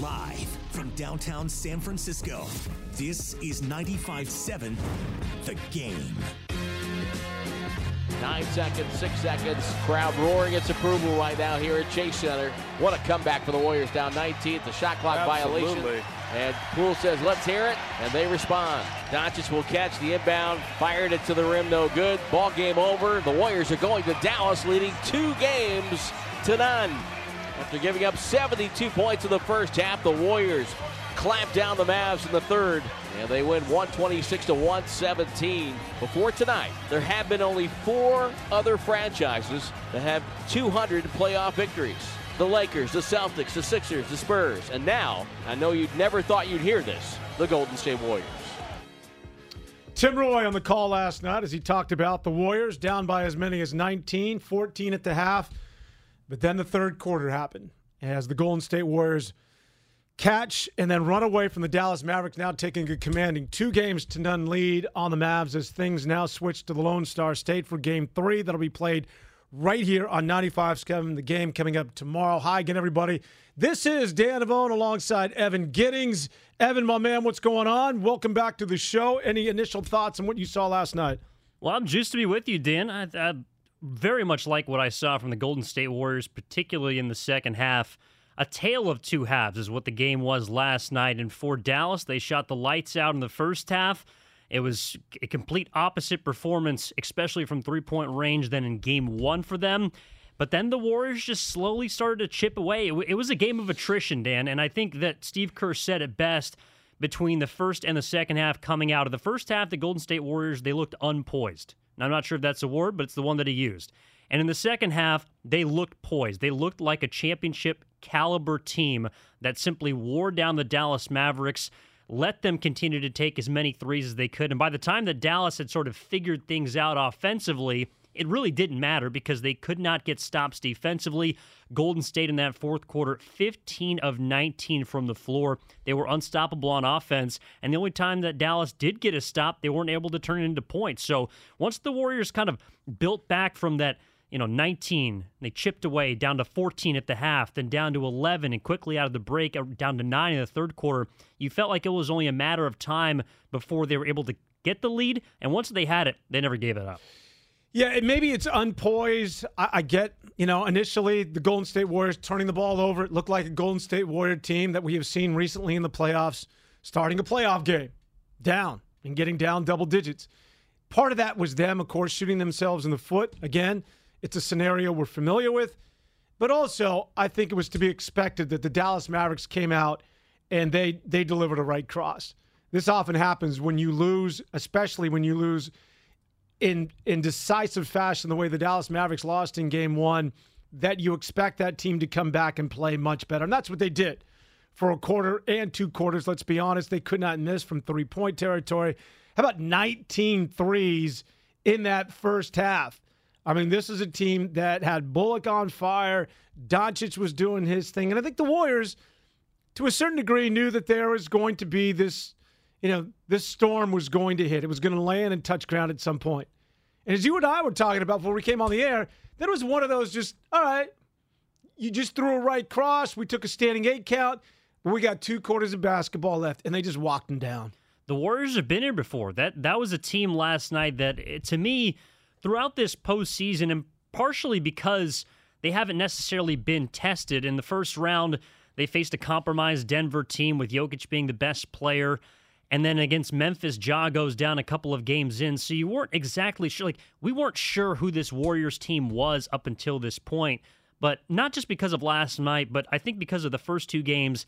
Live from downtown San Francisco, this is 95.7 The Game. 9 seconds, 6 seconds, crowd roaring its approval right now here at Chase Center. What a comeback for the Warriors, down 19, the shot clock violation. And Poole says, let's hear it, and they respond. Doncic will catch the inbound, fired it to the rim, no good. Ball game over. The Warriors are going to Dallas, leading 2 games to none. After giving up 72 points in the first half, the Warriors clamped down the Mavs in the third, and they win 126 to 117. Before tonight, there have been only 4 other franchises that have 200 playoff victories. The Lakers, the Celtics, the Sixers, the Spurs, and now, I know you'd never thought you'd hear this, the Golden State Warriors. Tim Roy on the call last night as he talked about the Warriors down by as many as 19, 14 at the half. But then the third quarter happened as the Golden State Warriors catch and then run away from the Dallas Mavericks, now taking a commanding 2 games to none lead on the Mavs as things now switch to the Lone Star State for Game 3. That'll be played right here on 95.7 The Game coming up tomorrow. Hi again, everybody. This is Dan Avone alongside Evan Giddings. Evan, my man, what's going on? Welcome back to the show. Any initial thoughts on what you saw last night? Well, I'm juiced to be with you, Dan. I very much like what I saw from the Golden State Warriors, particularly in the second half. A tale of 2 halves is what the game was last night. And for Dallas, they shot the lights out in the first half. It was a complete opposite performance, especially from three-point range, than in Game 1 for them. But then the Warriors just slowly started to chip away. It was a game of attrition, Dan, and I think that Steve Kerr said it best between the first and the second half coming out. Of the first half, the Golden State Warriors, they looked unpoised. And I'm not sure if that's a word, but it's the one that he used. And in the second half, they looked poised. They looked like a championship-caliber team that simply wore down the Dallas Mavericks, let them continue to take as many threes as they could. And by the time that Dallas had sort of figured things out offensively, it really didn't matter because they could not get stops defensively. Golden State in that fourth quarter, 15 of 19 from the floor. They were unstoppable on offense, and the only time that Dallas did get a stop, they weren't able to turn it into points. So once the Warriors kind of built back from that 19, they chipped away down to 14 at the half, then down to 11, and quickly out of the break, down to 9 in the third quarter. You felt like it was only a matter of time before they were able to get the lead, and once they had it, they never gave it up. Yeah, maybe it's unpoised. I get, initially the Golden State Warriors turning the ball over. It looked like a Golden State Warrior team that we have seen recently in the playoffs, starting a playoff game down and getting down double digits. Part of that was them, of course, shooting themselves in the foot again. It's a scenario we're familiar with. But also, I think it was to be expected that the Dallas Mavericks came out and they delivered a right cross. This often happens when you lose, especially when you lose in decisive fashion the way the Dallas Mavericks lost in Game 1, that you expect that team to come back and play much better. And that's what they did for a quarter and 2 quarters. Let's be honest, they could not miss from three-point territory. How about 19 threes in that first half? I mean, this is a team that had Bullock on fire. Doncic was doing his thing. And I think the Warriors, to a certain degree, knew that there was going to be this, this storm was going to hit. It was going to land and touch ground at some point. And as you and I were talking about before we came on the air, that was one of those just, all right, you just threw a right cross. We took a standing 8 count. But we got 2 quarters of basketball left, and they just walked them down. The Warriors have been here before. That was a team last night that, to me, throughout this postseason, and partially because they haven't necessarily been tested. In the first round, they faced a compromised Denver team with Jokic being the best player. And then against Memphis, Ja goes down a couple of games in. So you weren't exactly sure. We weren't sure who this Warriors team was up until this point. But not just because of last night, but I think because of the first 2 games,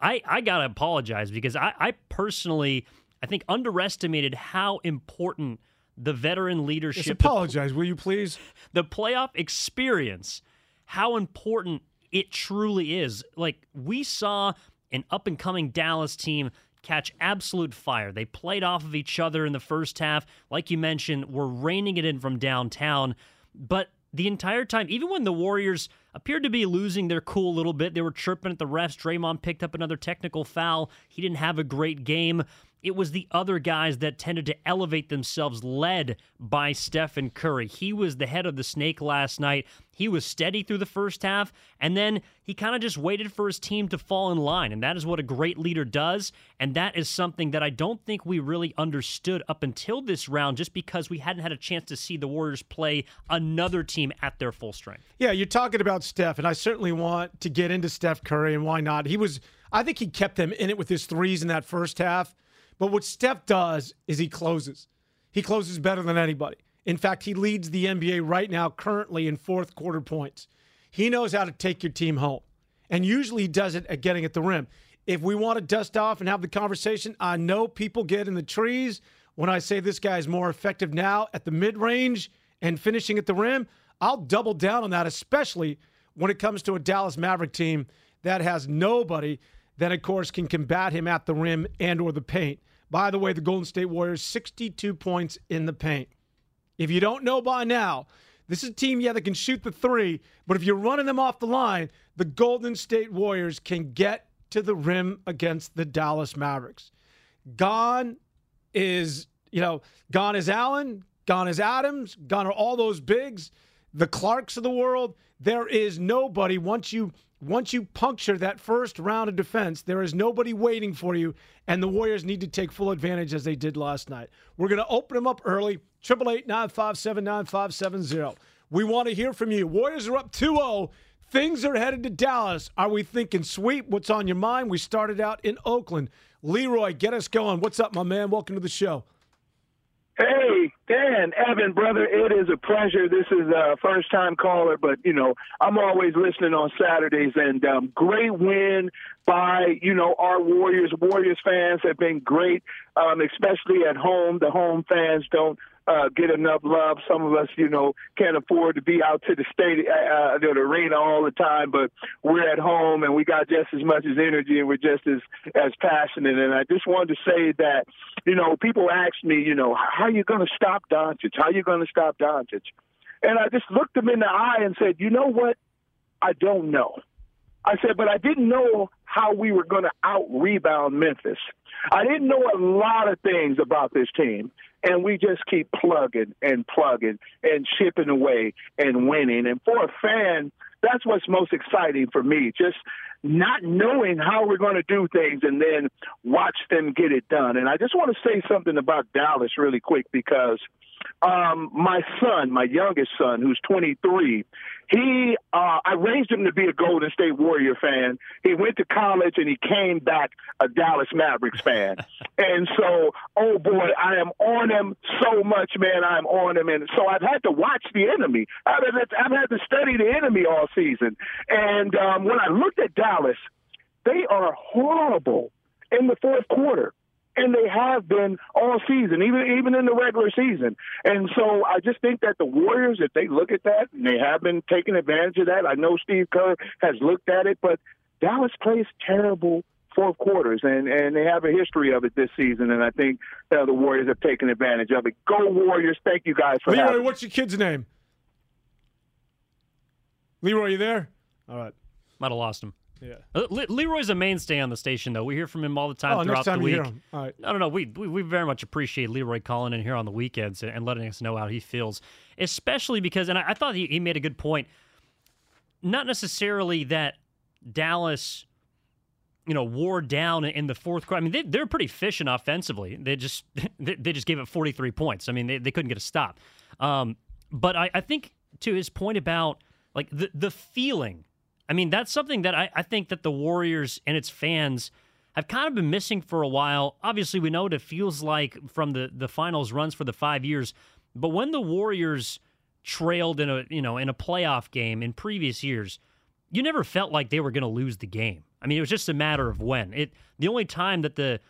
I got to apologize because I personally, I think, underestimated how important the veteran leadership. Just apologize, will you please? The playoff experience, how important it truly is. We saw an up-and-coming Dallas team catch absolute fire. They played off of each other in the first half. Like you mentioned, were reining it in from downtown. But the entire time, even when the Warriors appeared to be losing their cool a little bit, they were chirping at the refs. Draymond picked up another technical foul. He didn't have a great game. it was the other guys that tended to elevate themselves, led by Stephen Curry. He was the head of the snake last night. He was steady through the first half, and then he kind of just waited for his team to fall in line, and that is what a great leader does, and that is something that I don't think we really understood up until this round, just because we hadn't had a chance to see the Warriors play another team at their full strength. Yeah, you're talking about Steph, and I certainly want to get into Steph Curry, and why not? I think he kept them in it with his threes in that first half, but what Steph does is he closes. He closes better than anybody. In fact, he leads the NBA right now currently in fourth quarter points. He knows how to take your team home, and usually he does it at getting at the rim. If we want to dust off and have the conversation, I know people get in the trees when I say this guy is more effective now at the mid-range and finishing at the rim. I'll double down on that, especially when it comes to a Dallas Maverick team that has nobody that, of course, can combat him at the rim and or the paint. By the way, the Golden State Warriors, 62 points in the paint. If you don't know by now, this is a team, yeah, that can shoot the three, but if you're running them off the line, the Golden State Warriors can get to the rim against the Dallas Mavericks. Gone is Allen, gone is Adams, gone are all those bigs, the Clarks of the world. There is nobody. Once you puncture that first round of defense, there is nobody waiting for you, and the Warriors need to take full advantage as they did last night. We're going to open them up early, 888-957-9570. We want to hear from you. Warriors are up 2-0. Things are headed to Dallas. Are we thinking sweep? What's on your mind? We started out in Oakland. Leroy, get us going. What's up, my man? Welcome to the show. Hey, Dan, Evan, brother, it is a pleasure. This is a first-time caller, but, I'm always listening on Saturdays. And great win by, our Warriors. Warriors fans have been great, especially at home. The home fans don't get enough love. Some of us, can't afford to be out to the stadium, the arena all the time, but we're at home and we got just as much as energy and we're just as passionate. And I just wanted to say that, people ask me, how are you going to stop Doncic? How are you going to stop Doncic? And I just looked them in the eye and said, you know what? I don't know. I said, but I didn't know how we were going to out-rebound Memphis. I didn't know a lot of things about this team, and we just keep plugging and plugging and chipping away and winning. And for a fan, that's what's most exciting for me, just not knowing how we're going to do things and then watch them get it done. And I just want to say something about Dallas really quick because my youngest son, who's 23, I raised him to be a Golden State Warrior fan. He went to college and he came back a Dallas Mavericks fan. And so, oh boy, I am on him so much, man. I'm on him. And so I've had to watch the enemy. I've had to study the enemy all season. And when I looked at Dallas, they are horrible in the fourth quarter. And they have been all season, even in the regular season. And so I just think that the Warriors, if they look at that, and they have been taking advantage of that. I know Steve Kerr has looked at it, but Dallas plays terrible fourth quarters, and they have a history of it this season. And I think the Warriors have taken advantage of it. Go Warriors. Thank you guys for Leroy, having me. What's your kid's name? Leroy, you there? All right. Might have lost him. Yeah. Leroy's a mainstay on the station, though. We hear from him all the time throughout the week. All right. No. We very much appreciate Leroy calling in here on the weekends and letting us know how he feels, especially because, and I thought he made a good point, not necessarily that Dallas, wore down in the fourth quarter. I mean, they're pretty efficient offensively. They just gave up 43 points. I mean, they couldn't get a stop. But I think to his point about like the feeling. I mean, that's something that I think that the Warriors and its fans have kind of been missing for a while. Obviously, we know what it feels like from the finals runs for the 5 years. But when the Warriors trailed in a playoff game in previous years, you never felt like they were going to lose the game. I mean, it was just a matter of when. The only time that the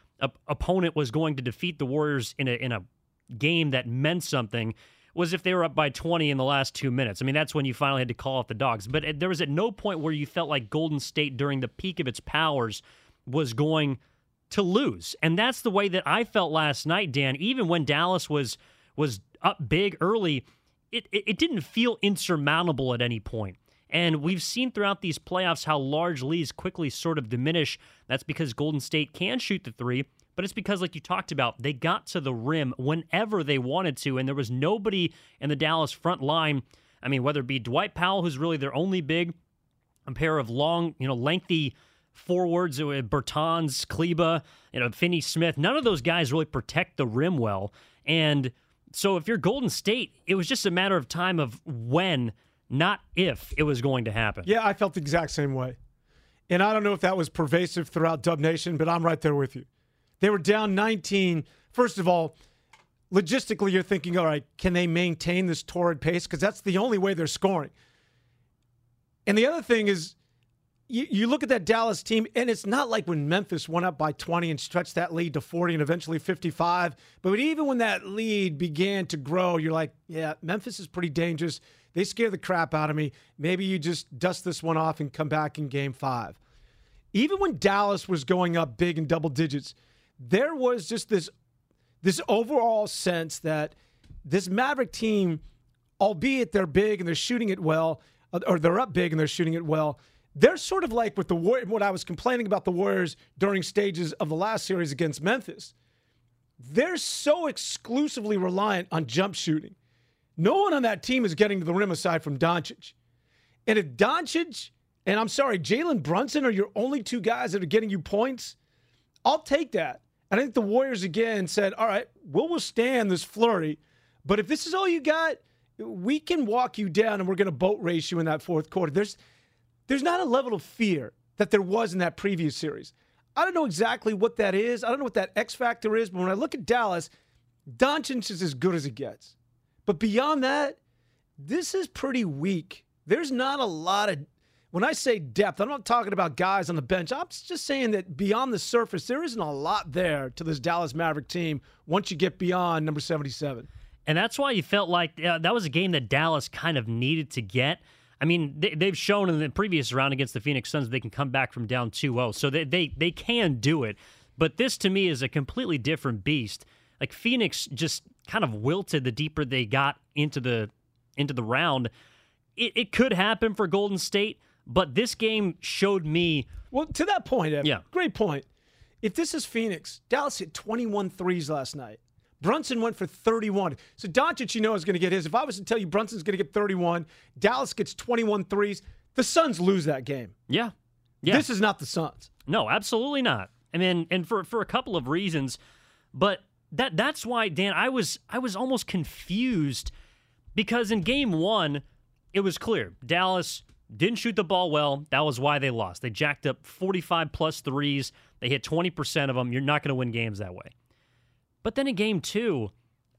opponent was going to defeat the Warriors in a game that meant something was if they were up by 20 in the last 2 minutes. I mean, that's when you finally had to call off the dogs. But there was at no point where you felt like Golden State during the peak of its powers was going to lose. And that's the way that I felt last night, Dan. Even when Dallas was up big early, it didn't feel insurmountable at any point. And we've seen throughout these playoffs how large leads quickly sort of diminish. That's because Golden State can shoot the three, But it's because, like you talked about, they got to the rim whenever they wanted to, and there was nobody in the Dallas front line. I mean, whether it be Dwight Powell, who's really their only big, a pair of long, lengthy forwards, Bertans, Kleba, Finney Smith, none of those guys really protect the rim well. And so if you're Golden State, it was just a matter of time of when, not if, it was going to happen. Yeah, I felt the exact same way. And I don't know if that was pervasive throughout Dub Nation, but I'm right there with you. They were down 19. First of all, logistically, you're thinking, all right, can they maintain this torrid pace? Because that's the only way they're scoring. And the other thing is, you look at that Dallas team, and it's not like when Memphis went up by 20 and stretched that lead to 40 and eventually 55. But even when that lead began to grow, you're like, yeah, Memphis is pretty dangerous. They scare the crap out of me. Maybe you just dust this one off and come back in Game 5. Even when Dallas was going up big in double digits, there was just this overall sense that this Maverick team, albeit they're big and they're shooting it well, or they're up big and they're shooting it well, they're sort of like with the Warriors, what I was complaining about the Warriors during stages of the last series against Memphis. They're so exclusively reliant on jump shooting. No one on that team is getting to the rim aside from Doncic. And if Doncic and Jalen Brunson are your only two guys that are getting you points, I'll take that. I think the Warriors again said, all right, we'll withstand this flurry, but if this is all you got, we can walk you down and we're going to boat race you in that fourth quarter. There's not a level of fear that there was in that previous series. I don't know exactly what that is. I don't know what that X factor is, but when I look at Dallas, Doncic is as good as it gets. But beyond that, this is pretty weak. There's not a lot of, when I say depth, I'm not talking about guys on the bench. I'm just saying that beyond the surface, there isn't a lot there to this Dallas Maverick team once you get beyond number 77. And that's why you felt like that was a game that Dallas kind of needed to get. I mean, they've shown in the previous round against the Phoenix Suns they can come back from down 2-0. So they can do it. But this, to me, is a completely different beast. Like, Phoenix just kind of wilted the deeper they got into the round. It could happen for Golden State, but this game showed me... Well, to that point, Evan, yeah. Great point. If this is Phoenix, Dallas hit 21 threes last night. Brunson went for 31. So Doncic, is going to get his. If I was to tell you Brunson's going to get 31, Dallas gets 21 threes, the Suns lose that game. Yeah. This is not the Suns. No, absolutely not. I mean, and for a couple of reasons, but that's why, Dan, I was almost confused because in Game 1, it was clear. Dallas didn't shoot the ball well. That was why they lost. They jacked up 45-plus threes. They hit 20% of them. You're not going to win games that way. But then in Game 2,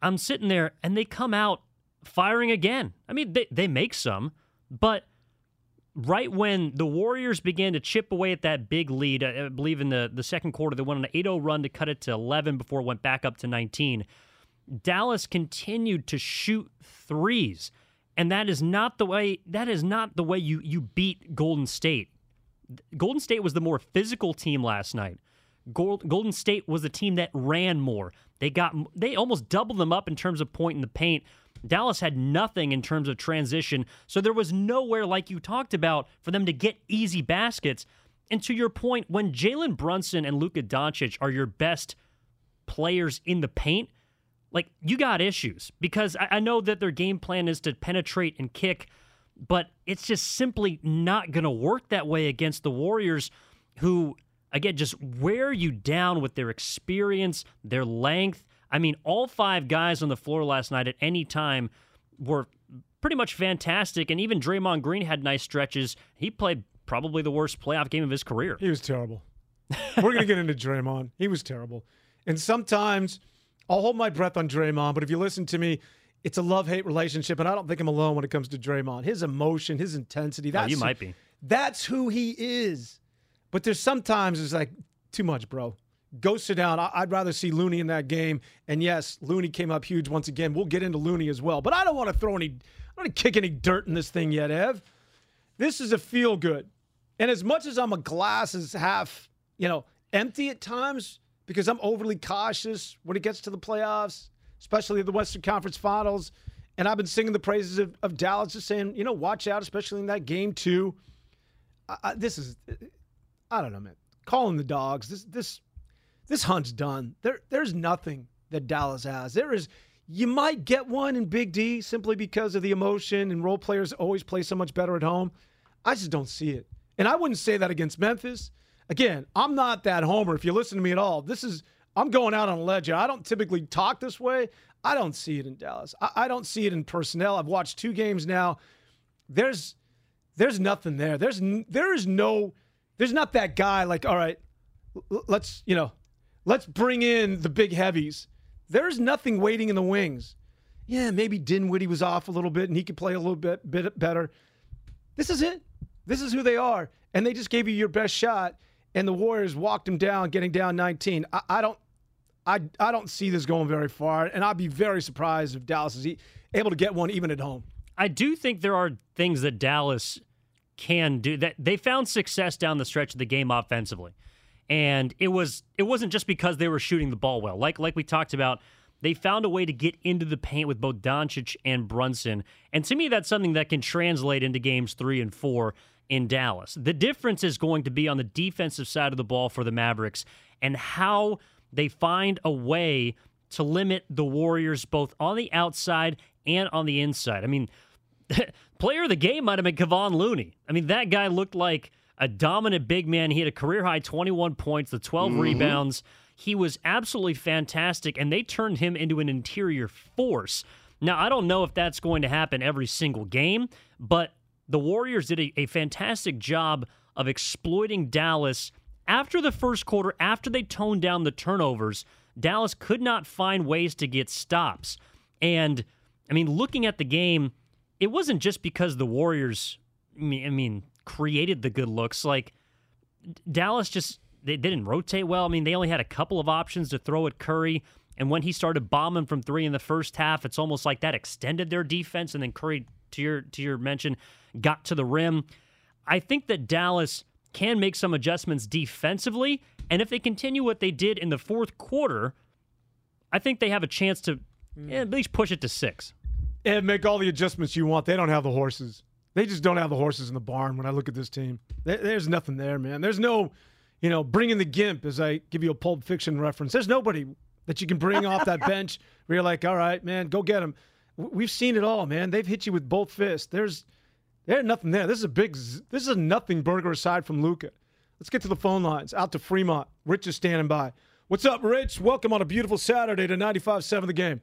I'm sitting there, and they come out firing again. I mean, they make some, but right when the Warriors began to chip away at that big lead, I believe in the second quarter, they went on an 8-0 run to cut it to 11 before it went back up to 19. Dallas continued to shoot threes, and that is not the way you beat Golden State. Golden State was the more physical team last night. Golden State was the team that ran more. They almost doubled them up in terms of point in the paint. Dallas had nothing in terms of transition, so there was nowhere, like you talked about, for them to get easy baskets. And to your point, when Jalen Brunson and Luka Doncic are your best players in the paint, like, you got issues. Because I know that their game plan is to penetrate and kick, but it's just simply not going to work that way against the Warriors, who... Again, just wear you down with their experience, their length. I mean, all five guys on the floor last night at any time were pretty much fantastic, and even Draymond Green had nice stretches. He played probably the worst playoff game of his career. He was terrible. We're going to get into Draymond. He was terrible. And sometimes I'll hold my breath on Draymond, but if you listen to me, it's a love-hate relationship, and I don't think I'm alone when it comes to Draymond. His emotion, his intensity. You might be. That's who he is. But there's sometimes it's like, too much, bro. Go sit down. I'd rather see Looney in that game. And yes, Looney came up huge once again. We'll get into Looney as well. But I don't want to kick any dirt in this thing yet, Ev. This is a feel-good. And as much as I'm a glass is half, empty at times because I'm overly cautious when it gets to the playoffs, especially the Western Conference Finals, and I've been singing the praises of Dallas, just saying, watch out, especially in that Game 2. I don't know, man. Calling the dogs. This this hunt's done. There's nothing that Dallas has. There is, you might get one in Big D simply because of the emotion, and role players always play so much better at home. I just don't see it. And I wouldn't say that against Memphis. Again, I'm not that homer. If you listen to me at all, I'm going out on a ledge. I don't typically talk this way. I don't see it in Dallas. I don't see it in personnel. I've watched two games now. There's nothing there. There's not that guy like, all right, let's bring in the big heavies. There's nothing waiting in the wings. Yeah, maybe Dinwiddie was off a little bit and he could play a little bit better. This is it. This is who they are. And they just gave you your best shot, and the Warriors walked them down, getting down 19. I don't see this going very far, and I'd be very surprised if Dallas is able to get one even at home. I do think there are things that Dallas can do. That they found success down the stretch of the game offensively. And it wasn't just because they were shooting the ball well. Like we talked about, they found a way to get into the paint with both Doncic and Brunson. And to me, that's something that can translate into games 3 and 4 in Dallas. The difference is going to be on the defensive side of the ball for the Mavericks and how they find a way to limit the Warriors both on the outside and on the inside. I mean, player of the game might have been Kevon Looney. I mean, that guy looked like a dominant big man. He had a career-high 21 points, the 12 rebounds. He was absolutely fantastic, and they turned him into an interior force. Now, I don't know if that's going to happen every single game, but the Warriors did a fantastic job of exploiting Dallas. After the first quarter, after they toned down the turnovers, Dallas could not find ways to get stops. And, I mean, looking at the game, it wasn't just because the Warriors, created the good looks. Like, Dallas just, they didn't rotate well. I mean, they only had a couple of options to throw at Curry. And when he started bombing from 3 in the first half, it's almost like that extended their defense. And then Curry, to your mention, got to the rim. I think that Dallas can make some adjustments defensively, and if they continue what they did in the fourth quarter, I think they have a chance to at least push it to 6. And make all the adjustments you want. They don't have the horses. They just don't have the horses in the barn when I look at this team. There's nothing there, man. There's no, bring in the Gimp, as I give you a Pulp Fiction reference. There's nobody that you can bring off that bench where you're like, all right, man, go get him. We've seen it all, man. They've hit you with both fists. There's nothing there. This is a nothing burger aside from Luka. Let's get to the phone lines. Out to Fremont. Rich is standing by. What's up, Rich? Welcome on a beautiful Saturday to 95.7 The Game.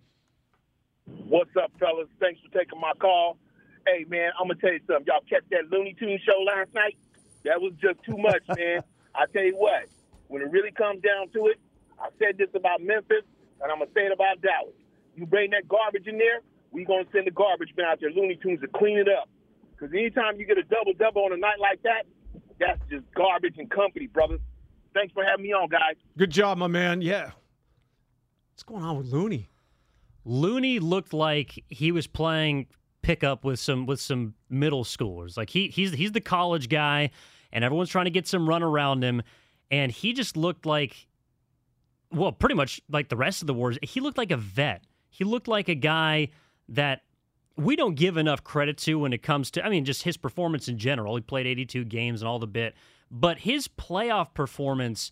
What's up, fellas? Thanks for taking my call. Hey, man, I'm going to tell you something. Y'all catch that Looney Tunes show last night? That was just too much, man. I tell you what, when it really comes down to it, I said this about Memphis, and I'm going to say it about Dallas. You bring that garbage in there, we're going to send the garbage man out there. Looney Tunes to clean it up. Because anytime you get a double-double on a night like that, that's just garbage and company, brother. Thanks for having me on, guys. Good job, my man. Yeah. What's going on with Looney? Looney looked like he was playing pickup with some middle schoolers. Like he's the college guy, and everyone's trying to get some run around him, and he just looked like, well, pretty much like the rest of the Warriors. He looked like a vet. He looked like a guy that we don't give enough credit to when it comes to, just his performance in general. He played 82 games and all the bit. But his playoff performance,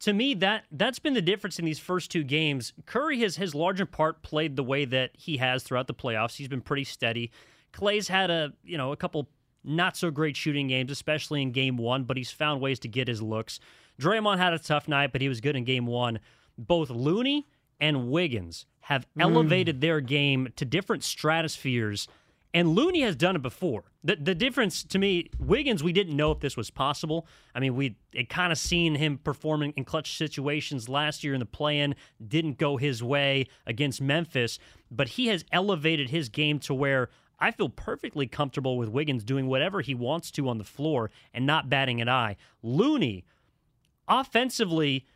to me, that's been the difference in these first two games. Curry has larger part played the way that he has throughout the playoffs. He's been pretty steady. Klay's had a couple not-so-great shooting games, especially in Game 1, but he's found ways to get his looks. Draymond had a tough night, but he was good in Game 1. Both Looney and Wiggins have elevated their game to different stratospheres, and Looney has done it before. The difference to me, Wiggins, we didn't know if this was possible. We had kind of seen him performing in clutch situations last year in the play-in, didn't go his way against Memphis, but he has elevated his game to where I feel perfectly comfortable with Wiggins doing whatever he wants to on the floor and not batting an eye. Looney, offensively,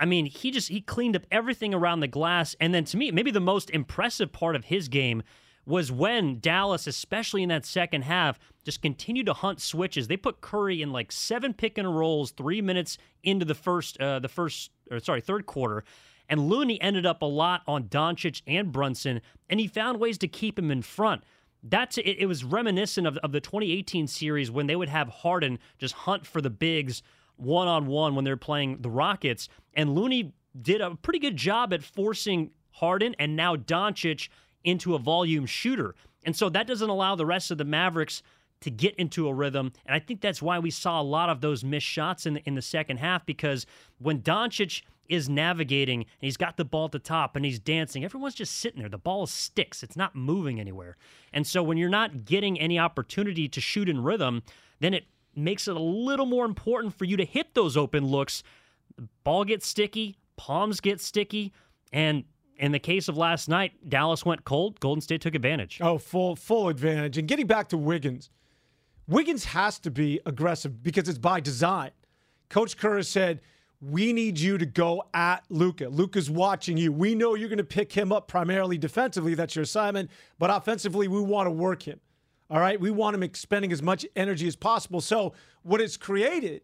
he cleaned up everything around the glass. And then to me, maybe the most impressive part of his game was when Dallas, especially in that second half, just continued to hunt switches. They put Curry in 7 pick and rolls 3 minutes into the third quarter. And Looney ended up a lot on Doncic and Brunson, and he found ways to keep him in front. It was reminiscent of the 2018 series when they would have Harden just hunt for the bigs one-on-one when they're playing the Rockets. And Looney did a pretty good job at forcing Harden and now Doncic into a volume shooter. And so that doesn't allow the rest of the Mavericks to get into a rhythm. And I think that's why we saw a lot of those missed shots in the second half, because when Doncic is navigating and he's got the ball at the top and he's dancing, everyone's just sitting there. The ball sticks. It's not moving anywhere. And so when you're not getting any opportunity to shoot in rhythm, then it makes it a little more important for you to hit those open looks. Ball gets sticky, palms get sticky, and in the case of last night, Dallas went cold. Golden State took advantage. Oh, full advantage. And getting back to Wiggins, Wiggins has to be aggressive because it's by design. Coach Kerr said, we need you to go at Luka. Luka's watching you. We know you're going to pick him up primarily defensively. That's your assignment. But offensively, we want to work him. All right? We want him expending as much energy as possible. So what it's created,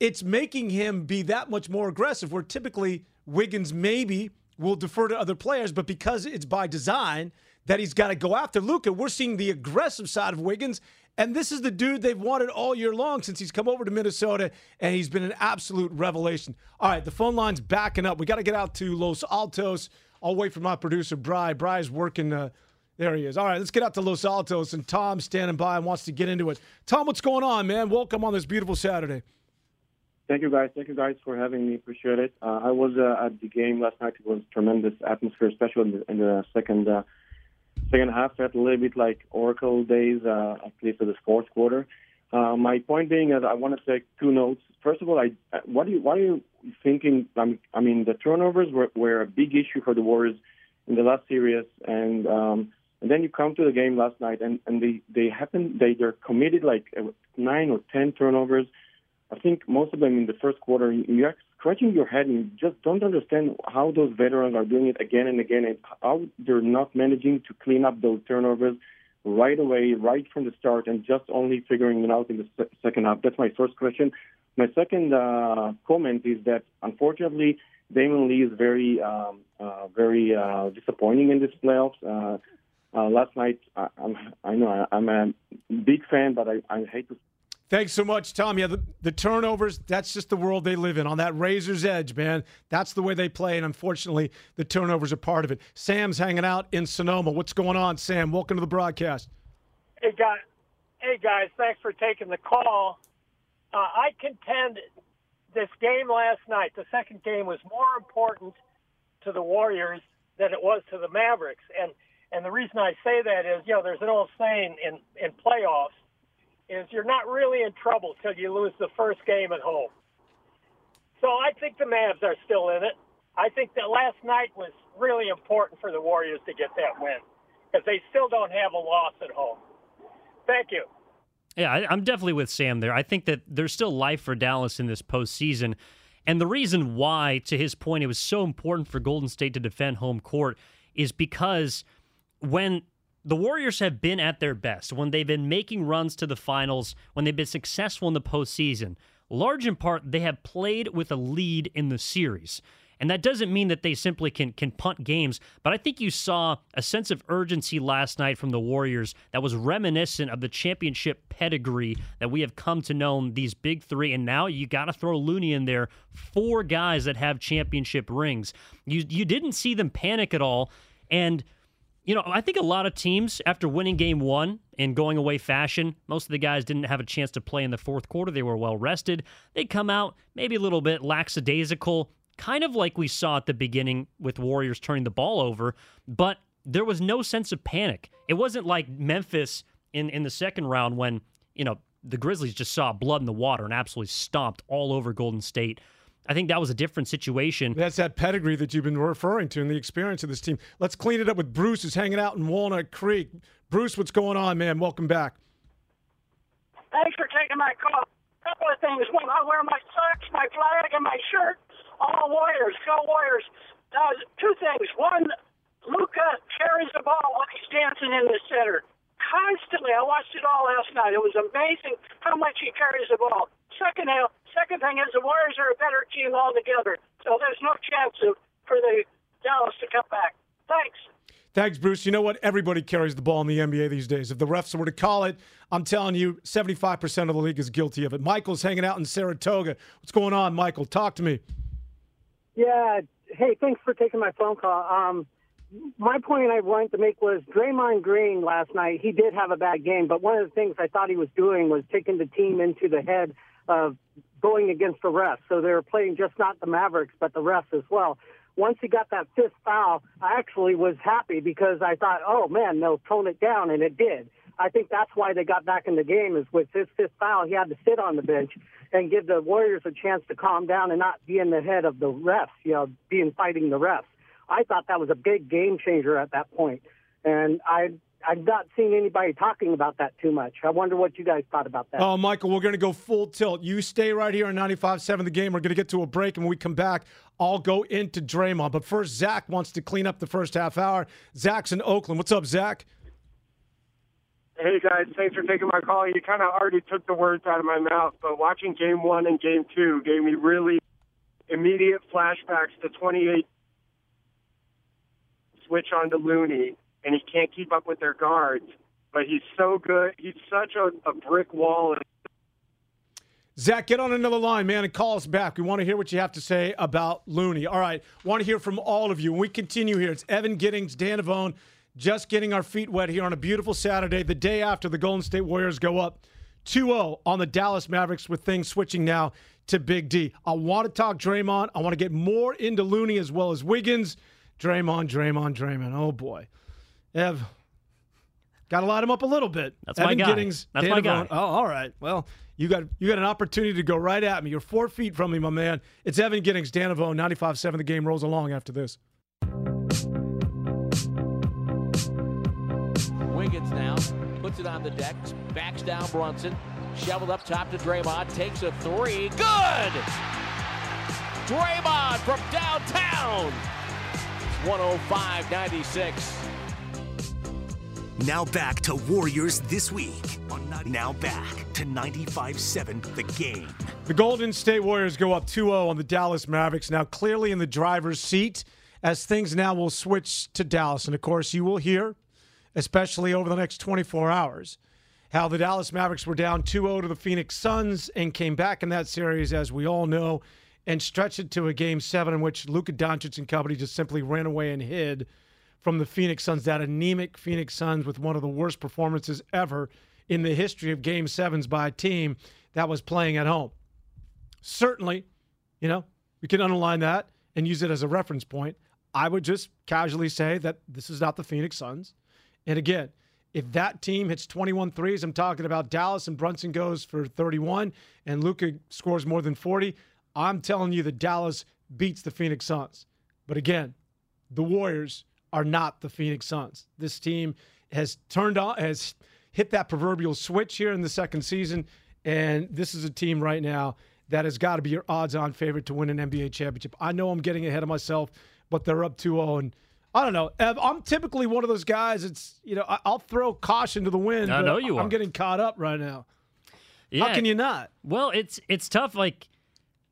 it's making him be that much more aggressive, where typically Wiggins maybe will defer to other players, but because it's by design that he's got to go after Luka, we're seeing the aggressive side of Wiggins. And this is the dude they've wanted all year long since he's come over to Minnesota, and he's been an absolute revelation. All right, the phone line's backing up. We got to get out to Los Altos. I'll wait for my producer, Bri. Bri's working. There he is. All right, let's get out to Los Altos, and Tom's standing by and wants to get into it. Tom, what's going on, man? Welcome on this beautiful Saturday. Thank you, guys. Thank you, guys, for having me. Appreciate it. I was at the game last night. It was tremendous atmosphere, especially in the second half. I had a little bit like Oracle days, at least in the fourth quarter. My point being is I want to take two notes. First of all, what are you thinking? I mean, the turnovers were a big issue for the Warriors in the last series, and then you come to the game last night, and they're committed like 9 or 10 turnovers. I think most of them in the first quarter. You're scratching your head and you just don't understand how those veterans are doing it again and again, and how they're not managing to clean up those turnovers right away, right from the start, and just only figuring it out in the second half. That's my first question. My second comment is that, unfortunately, Damon Lee is very disappointing in this playoffs. Last night, I know I'm a big fan, but I hate to. Thanks so much, Tom. Yeah, the turnovers, that's just the world they live in. On that razor's edge, man, that's the way they play, and unfortunately, the turnovers are part of it. Sam's hanging out in Sonoma. What's going on, Sam? Welcome to the broadcast. Hey, guys, thanks for taking the call. I contend this game last night, the second game, was more important to the Warriors than it was to the Mavericks. And the reason I say that is, you know, there's an old saying in playoffs, is you're not really in trouble till you lose the first game at home. So I think the Mavs are still in it. I think that last night was really important for the Warriors to get that win, because they still don't have a loss at home. Thank you. Yeah, I'm definitely with Sam there. I think that there's still life for Dallas in this postseason. And the reason why, to his point, it was so important for Golden State to defend home court is because when the Warriors have been at their best, when they've been making runs to the finals, when they've been successful in the postseason, large in part, they have played with a lead in the series. And that doesn't mean that they simply can punt games, but I think you saw a sense of urgency last night from the Warriors that was reminiscent of the championship pedigree that we have come to know, these big three, and now you got to throw Looney in there, 4 guys that have championship rings. You didn't see them panic at all, and you know, I think a lot of teams, after winning game 1 in going away fashion, most of the guys didn't have a chance to play in the fourth quarter. They were well rested. They come out maybe a little bit lackadaisical, kind of like we saw at the beginning with Warriors turning the ball over, but there was no sense of panic. It wasn't like Memphis in the second round when, you know, the Grizzlies just saw blood in the water and absolutely stomped all over Golden State. I think that was a different situation. That's that pedigree that you've been referring to and the experience of this team. Let's clean it up with Bruce, who's hanging out in Walnut Creek. Bruce, what's going on, man? Welcome back. Thanks for taking my call. A couple of things. One, I wear my socks, my flag, and my shirt. All Warriors. Go Warriors. Two things. One, Luka carries the ball while he's dancing in the center. Constantly. I watched it all last night. It was amazing how much he carries the ball. Second thing is the Warriors are a better team altogether, so there's no chance for the Dallas to come back. Thanks. Thanks, Bruce. You know what? Everybody carries the ball in the NBA these days. If the refs were to call it, I'm telling you, 75% of the league is guilty of it. Michael's hanging out in Saratoga. What's going on, Michael? Talk to me. Yeah. Hey, thanks for taking my phone call. My point I wanted to make was Draymond Green last night, he did have a bad game, but one of the things I thought he was doing was taking the team into the head of going against the refs. So they were playing just not the Mavericks, but the refs as well. Once he got that fifth foul, I actually was happy because I thought, oh, man, they'll tone it down, and it did. I think that's why they got back in the game is with his fifth foul, he had to sit on the bench and give the Warriors a chance to calm down and not be in the head of the refs, you know, fighting the refs. I thought that was a big game changer at that point, and I've not seen anybody talking about that too much. I wonder what you guys thought about that. Oh, Michael, we're going to go full tilt. You stay right here on 95.7 The Game. We're going to get to a break, and when we come back, I'll go into Draymond. But first, Zach wants to clean up the first half hour. Zach's in Oakland. What's up, Zach? Hey, guys. Thanks for taking my call. You kind of already took the words out of my mouth, but watching Game 1 and Game 2 gave me really immediate flashbacks to 28 switch on to Looney. And he can't keep up with their guards, but he's so good. He's such a brick wall. Zach, get on another line, man, and call us back. We want to hear what you have to say about Looney. All right, want to hear from all of you. When we continue here, it's Evan Giddings, Dan Avone, just getting our feet wet here on a beautiful Saturday, the day after the Golden State Warriors go up 2-0 on the Dallas Mavericks with things switching now to Big D. I want to talk Draymond. I want to get more into Looney as well as Wiggins. Draymond. Oh, boy. Ev, got to light him up a little bit. That's Evan my guy. Giddings, that's Dan my guy. Oh, all right. Well, you got an opportunity to go right at me. You're 4 feet from me, my man. It's Evan Giddings, Dan Avone, 95.7. The Game rolls along after this. Wiggins down, puts it on the deck, backs down Brunson, shoveled up top to Draymond, takes a three. Good! Draymond from downtown. It's 105-96. Now back to Warriors This Week. Now back to 95.7 The Game. The Golden State Warriors go up 2-0 on the Dallas Mavericks. Now clearly in the driver's seat as things now will switch to Dallas. And, of course, you will hear, especially over the next 24 hours, how the Dallas Mavericks were down 2-0 to the Phoenix Suns and came back in that series, as we all know, and stretched it to a Game 7 in which Luka Doncic and company just simply ran away and hid from the Phoenix Suns, that anemic Phoenix Suns with one of the worst performances ever in the history of Game 7s by a team that was playing at home. Certainly, you know, we can underline that and use it as a reference point. I would just casually say that this is not the Phoenix Suns. And again, if that team hits 21 threes, I'm talking about Dallas and Brunson goes for 31 and Luka scores more than 40, I'm telling you that Dallas beats the Phoenix Suns. But again, the Warriors are not the Phoenix Suns. This team has turned on, has hit that proverbial switch here in the second season, and this is a team right now that has got to be your odds-on favorite to win an NBA championship. I know I'm getting ahead of myself, but they're up 2-0, and I don't know. I'm typically one of those guys. It's, you know, I'll throw caution to the wind. I know you are. I'm getting caught up right now. Yeah. How can you not? Well, it's tough. Like,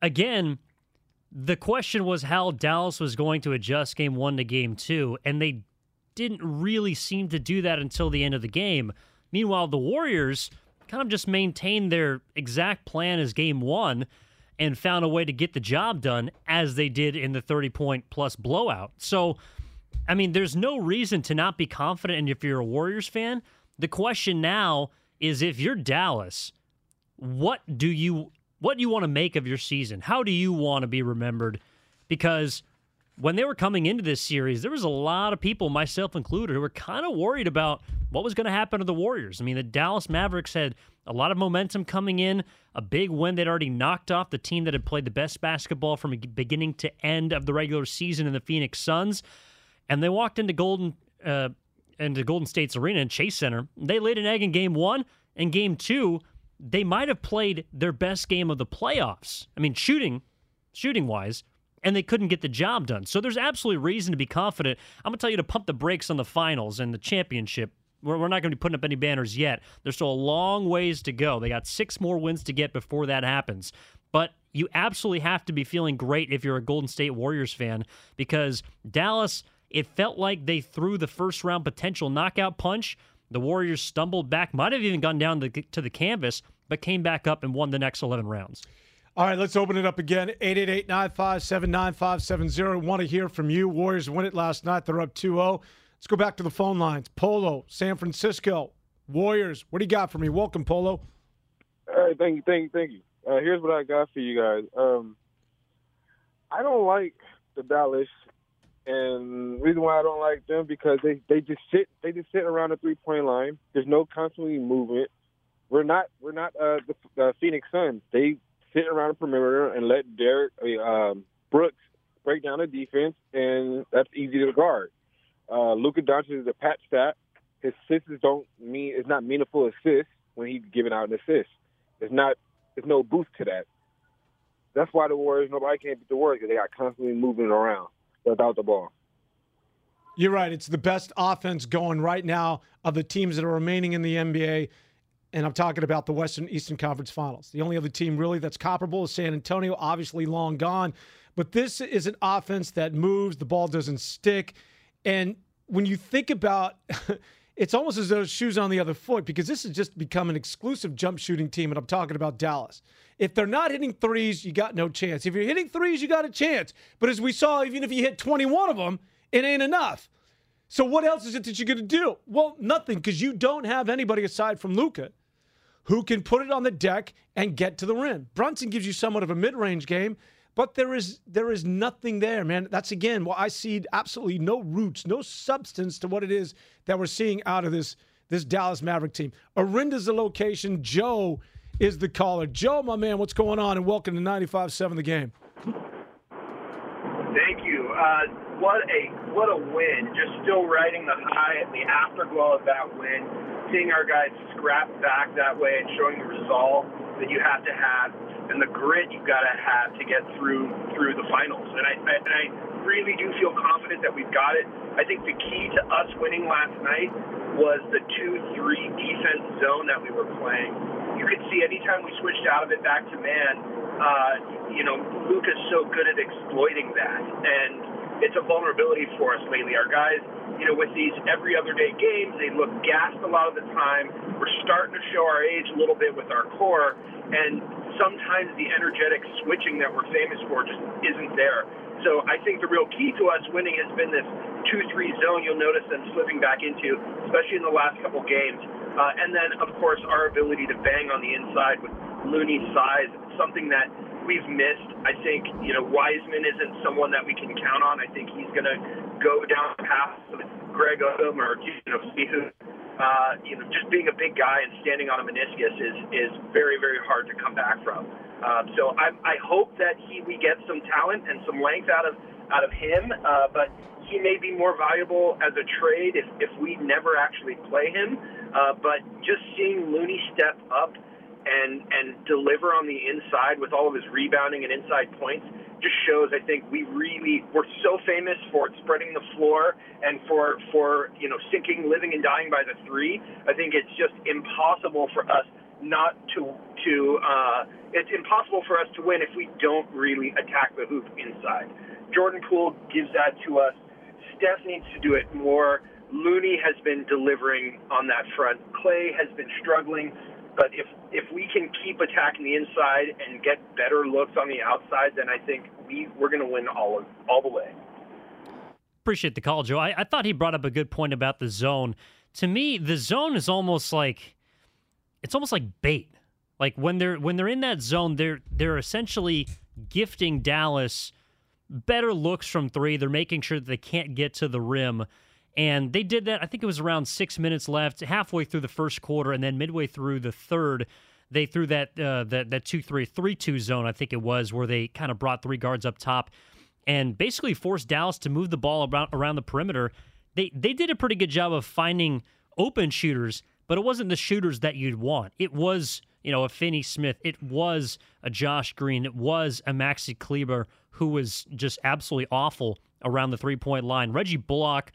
again, the question was how Dallas was going to adjust Game 1 to Game 2, and they didn't really seem to do that until the end of the game. Meanwhile, the Warriors kind of just maintained their exact plan as Game 1 and found a way to get the job done as they did in the 30-point-plus blowout. So, I mean, there's no reason to not be confident, and if you're a Warriors fan, the question now is if you're Dallas, what do you want to make of your season? How do you want to be remembered? Because when they were coming into this series, there was a lot of people, myself included, who were kind of worried about what was going to happen to the Warriors. I mean, the Dallas Mavericks had a lot of momentum coming in, a big win. They'd already knocked off the team that had played the best basketball from beginning to end of the regular season in the Phoenix Suns. And they walked into Golden State's arena in Chase Center. They laid an egg in Game 1 and Game 2. They might have played their best game of the playoffs. I mean, shooting-wise, and they couldn't get the job done. So there's absolutely reason to be confident. I'm going to tell you to pump the brakes on the finals and the championship. We're not going to be putting up any banners yet. There's still a long ways to go. They got 6 more wins to get before that happens. But you absolutely have to be feeling great if you're a Golden State Warriors fan because Dallas It felt like they threw the first-round potential knockout punch. The Warriors stumbled back, might have even gone down to the canvas, but came back up and won the next 11 rounds. All right, let's open it up again. 888-957-9570. Want to hear from you. Warriors win it last night. They're up 2-0. Let's go back to the phone lines. Polo, San Francisco, Warriors. What do you got for me? Welcome, Polo. All right, thank you. Here's what I got for you guys. I don't like the Dallas, and the reason why I don't like them because they just sit around the three-point line. There's no constantly movement. We're not the Phoenix Suns. They sit around the perimeter and let Brooks break down the defense, and that's easy to guard. Luka Doncic is a pat stat. His assists it's not meaningful assists when he's giving out an assist. There's no boost to that. That's why the Warriors, nobody can't beat the Warriors because they got constantly moving around without the ball. You're right. It's the best offense going right now of the teams that are remaining in the NBA. And I'm talking about the Western Eastern Conference Finals. The only other team really that's comparable is San Antonio, obviously long gone. But this is an offense that moves. The ball doesn't stick. And when you think about it's almost as though shoes on the other foot because this has just become an exclusive jump shooting team, and I'm talking about Dallas. If they're not hitting threes, you got no chance. If you're hitting threes, you got a chance. But as we saw, even if you hit 21 of them, it ain't enough. So what else is it that you're going to do? Well, nothing, because you don't have anybody aside from Luka who can put it on the deck and get to the rim. Brunson gives you somewhat of a mid-range game, but there is nothing there, man. That's, again, well, I see absolutely no roots, no substance to what it is that we're seeing out of this Dallas Maverick team. Arinda's the location. Joe is the caller. Joe, my man, what's going on? And welcome to 95.7 The Game. Thank you. What a win. Just still riding the high and the afterglow of that win. Seeing our guys scrap back that way and showing the resolve that you have to have and the grit you've got to have to get through the finals. And I really do feel confident that we've got it. I think the key to us winning last night was the 2-3 defense zone that we were playing. You could see anytime we switched out of it back to man, Luka's so good at exploiting that. And it's a vulnerability for us lately. Our guys, with these every other day games, they look gassed a lot of the time. We're starting to show our age a little bit with our core, and sometimes the energetic switching that we're famous for just isn't there. So I think the real key to us winning has been this 2-3 zone you'll notice them slipping back into, especially in the last couple games. And then, of course, our ability to bang on the inside with Looney's size, something that we've missed. I think, Wiseman isn't someone that we can count on. I think he's going to go down the path with Greg Odom or, just being a big guy and standing on a meniscus is very, very hard to come back from. So I hope that we get some talent and some length out of him, but he may be more valuable as a trade if we never actually play him. But just seeing Looney step up and deliver on the inside with all of his rebounding and inside points just shows, I think, we're so famous for spreading the floor and for sinking, living and dying by the three. I think it's just impossible for us to win if we don't really attack the hoop inside. Jordan Poole gives that to us. Steph needs to do it more. Looney has been delivering on that front. Klay has been struggling. But if we can keep attacking the inside and get better looks on the outside, then I think we're going to win all the way. Appreciate the call, Joe. I thought he brought up a good point about the zone. To me, the zone is almost like bait. Like when they're in that zone, they're essentially gifting Dallas better looks from three. They're making sure that they can't get to the rim. And they did that, I think it was around 6 minutes left, halfway through the first quarter, and then midway through the third, they threw that 2-3, 3-2 zone, I think it was, where they kind of brought three guards up top and basically forced Dallas to move the ball around the perimeter. They did a pretty good job of finding open shooters, but it wasn't the shooters that you'd want. It was, a Finney Smith. It was a Josh Green. It was a Maxi Kleber, who was just absolutely awful around the three-point line. Reggie Bullock,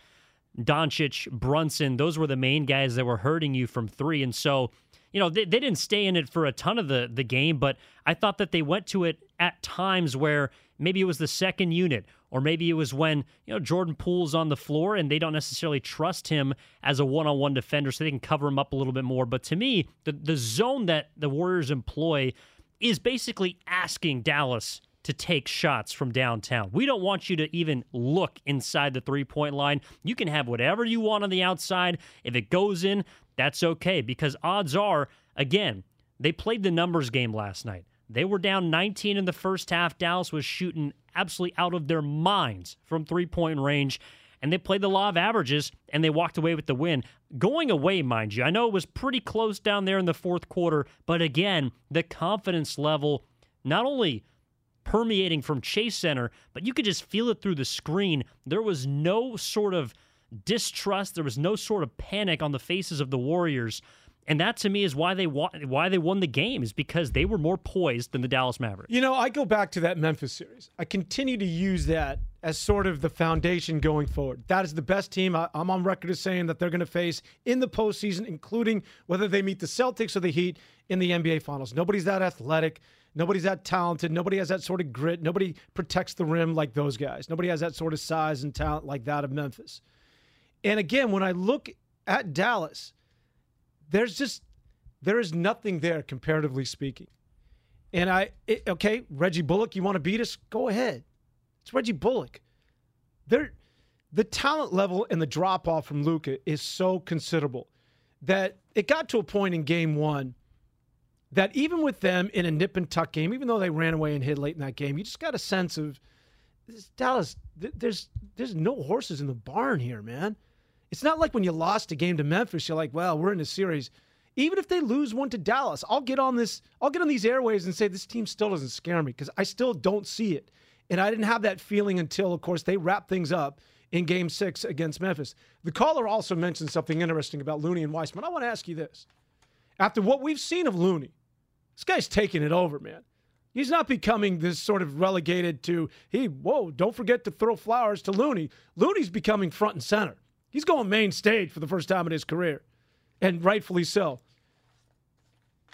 Doncic, Brunson, those were the main guys that were hurting you from three. And so, they didn't stay in it for a ton of the game, but I thought that they went to it at times where maybe it was the second unit Or maybe it was when, you know, Jordan Poole's on the floor and they don't necessarily trust him as a one-on-one defender, so they can cover him up a little bit more. But to me, the zone that the Warriors employ is basically asking Dallas to take shots from downtown. We don't want you to even look inside the three-point line. You can have whatever you want on the outside. If it goes in, that's okay, because odds are, again, they played the numbers game last night. They were down 19 in the first half. Dallas was shooting absolutely out of their minds from three-point range, and they played the law of averages, and they walked away with the win. Going away, mind you. I know it was pretty close down there in the fourth quarter, but again, the confidence level not only permeating from Chase Center, but you could just feel it through the screen. There was no sort of distrust. There was no sort of panic on the faces of the Warriors. And that, to me, is why they won the game, is because they were more poised than the Dallas Mavericks. You know, I go back to that Memphis series. I continue to use that as sort of the foundation going forward. That is the best team I'm on record as saying that they're going to face in the postseason, including whether they meet the Celtics or the Heat in the NBA Finals. Nobody's that athletic. Nobody's that talented. Nobody has that sort of grit. Nobody protects the rim like those guys. Nobody has that sort of size and talent like that of Memphis. And again, when I look at Dallas, there is nothing there, comparatively speaking. And okay, Reggie Bullock, you want to beat us? Go ahead. It's Reggie Bullock. The talent level and the drop-off from Luka is so considerable that it got to a point in game one that even with them in a nip-and-tuck game, even though they ran away and hid late in that game, you just got a sense of, Dallas, there's no horses in the barn here, man. It's not like when you lost a game to Memphis, you're like, well, we're in a series. Even if they lose one to Dallas, I'll get on these airwaves and say this team still doesn't scare me, because I still don't see it. And I didn't have that feeling until, of course, they wrapped things up in Game 6 against Memphis. The caller also mentioned something interesting about Looney and Wiseman. I want to ask you this. After what we've seen of Looney, this guy's taking it over, man. He's not becoming this sort of relegated to, don't forget to throw flowers to Looney. Looney's becoming front and center. He's going main stage for the first time in his career, and rightfully so.